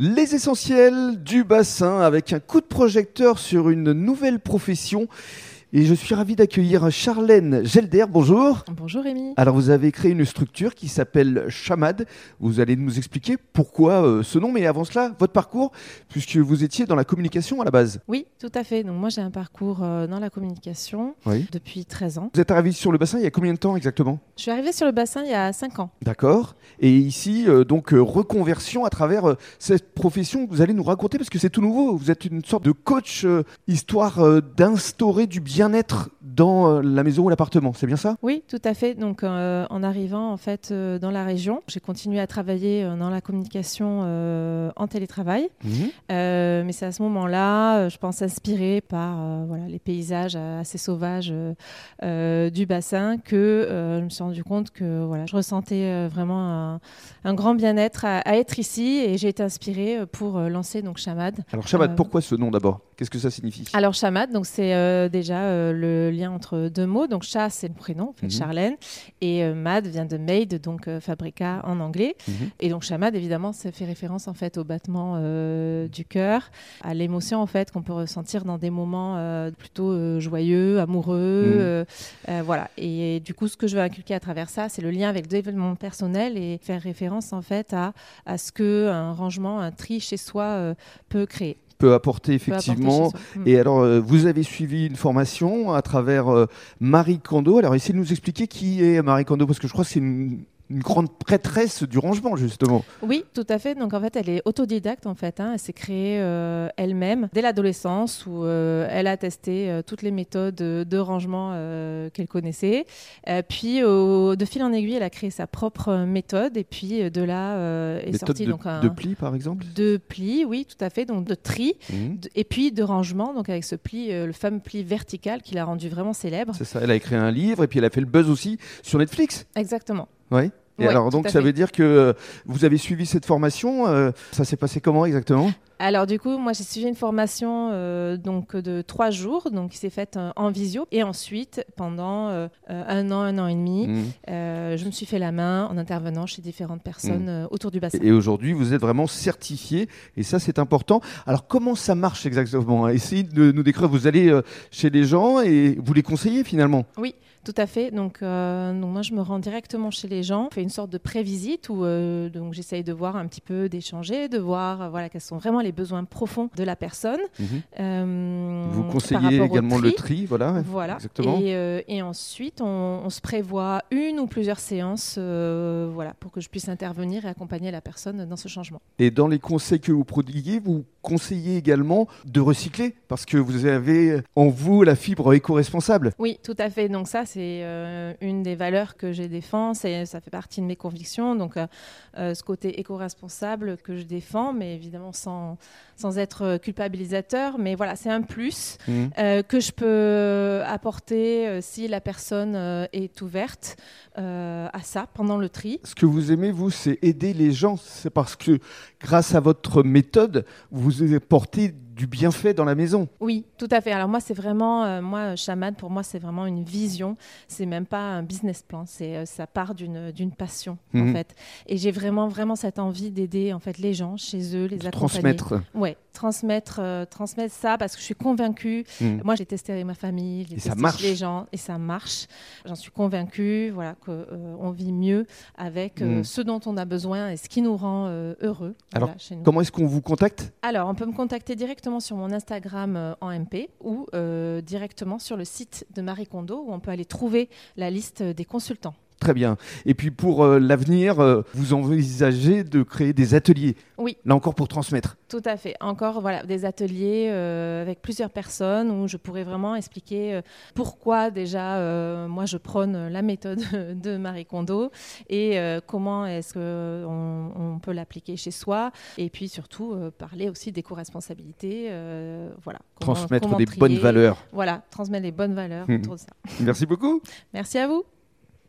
Les essentiels du bassin avec un coup de projecteur sur une nouvelle profession. Et je suis ravi d'accueillir Charlène Gelder. Bonjour. Bonjour Rémi. Alors vous avez créé une structure qui s'appelle Chamade. Vous allez nous expliquer pourquoi ce nom, mais avant cela, votre parcours, puisque vous étiez dans la communication à la base. Oui, tout à fait. Donc moi j'ai un parcours dans la communication depuis 13 ans. Vous êtes arrivée sur le bassin il y a combien de temps exactement ? Je suis arrivée sur le bassin il y a 5 ans. D'accord. Et ici, reconversion à travers cette profession que vous allez nous raconter, parce que c'est tout nouveau. Vous êtes une sorte de coach, histoire d'instaurer du bien-être dans la maison ou l'appartement, c'est bien ça ? Oui, tout à fait. Donc, en arrivant en fait dans la région, j'ai continué à travailler dans la communication en télétravail. Mais c'est à ce moment-là, je pense inspirée par les paysages assez sauvages du bassin, que je me suis rendu compte que je ressentais vraiment un grand bien-être à être ici, et j'ai été inspirée pour lancer donc Chamade. Alors Chamade, pourquoi ce nom d'abord ? Qu'est-ce que ça signifie ? Alors Chamade, donc c'est déjà le lien entre deux mots. Donc Cha, c'est le prénom, en fait, Charlène, et Mad vient de made, donc fabrica en anglais. Et donc Chamade, évidemment, ça fait référence en fait au battement du cœur, à l'émotion en fait qu'on peut ressentir dans des moments plutôt joyeux, amoureux, voilà. Et du coup, ce que je veux inculquer à travers ça, c'est le lien avec le développement personnel et faire référence en fait à ce que un rangement, un tri chez soi peut créer. Peut apporter effectivement. Et alors, vous avez suivi une formation à travers Marie Kondo. Alors, essayez de nous expliquer qui est Marie Kondo, parce que je crois que c'est une grande prêtresse du rangement, justement. Oui, tout à fait. Donc, en fait, elle est autodidacte, en fait. Elle s'est créée elle-même dès l'adolescence, où elle a testé toutes les méthodes de rangement qu'elle connaissait. Puis, de fil en aiguille, elle a créé sa propre méthode. Et puis, de là est sortie... De pli, par exemple ? De pli, oui, tout à fait. Donc, de tri. Et puis, de rangement. Donc, avec ce pli, le fameux pli vertical qui l'a rendu vraiment célèbre. C'est ça. Elle a écrit un livre. Et puis, elle a fait le buzz aussi sur Netflix. Exactement. Oui. Et ouais, alors donc ça veut dire que vous avez suivi cette formation, ça s'est passé comment exactement ? Alors du coup, moi j'ai suivi une formation donc de 3 jours, donc qui s'est faite en visio, et ensuite pendant un an et demi, je me suis fait la main en intervenant chez différentes personnes autour du bassin. Et aujourd'hui, vous êtes vraiment certifié, et ça c'est important. Alors comment ça marche exactement ? Essayez de nous décrire. Vous allez chez les gens et vous les conseillez finalement ? Oui, tout à fait. Donc moi je me rends directement chez les gens, je fais une sorte de prévisite où donc j'essaye de voir un petit peu, d'échanger, de voir quels sont vraiment les besoins profonds de la personne. Vous conseillez également le tri, voilà. Exactement. Et ensuite, on se prévoit une ou plusieurs séances pour que je puisse intervenir et accompagner la personne dans ce changement. Et dans les conseils que vous prodiguez, vous conseillez également de recycler, parce que vous avez en vous la fibre éco-responsable. Oui, tout à fait. Donc ça, c'est une des valeurs que je défends, ça fait partie de mes convictions. Donc ce côté éco-responsable que je défends, mais évidemment sans être culpabilisateur, mais voilà, c'est un plus que je peux apporter si la personne est ouverte à ça pendant le tri. Ce que vous aimez, vous, c'est aider les gens. C'est parce que grâce à votre méthode, vous apportez du bienfait dans la maison. Oui, tout à fait. Alors moi, c'est vraiment, Chamade, pour moi, c'est vraiment une vision. C'est même pas un business plan. C'est ça part d'une passion en fait. Et j'ai vraiment cette envie d'aider en fait les gens chez eux, les accompagner. Transmettre. Ouais, transmettre ça, parce que je suis convaincue. Moi, j'ai testé avec ma famille, j'ai testé chez les gens, et ça marche. J'en suis convaincue, que on vit mieux avec ce dont on a besoin et ce qui nous rend heureux. Alors, chez nous. Comment est-ce qu'on vous contacte ? Alors, on peut me contacter directement sur mon Instagram en MP, ou directement sur le site de Marie Kondo, où on peut aller trouver la liste des consultants. Très bien. Et puis pour l'avenir, vous envisagez de créer des ateliers. Oui. Là encore pour transmettre. Tout à fait. Encore des ateliers avec plusieurs personnes, où je pourrais vraiment expliquer pourquoi déjà moi je prône la méthode de Marie Kondo, et comment est-ce qu'on peut l'appliquer chez soi, et puis surtout parler aussi d'éco-responsabilité. Transmettre des bonnes valeurs. Voilà, transmettre les bonnes valeurs autour de ça. Merci beaucoup. Merci à vous.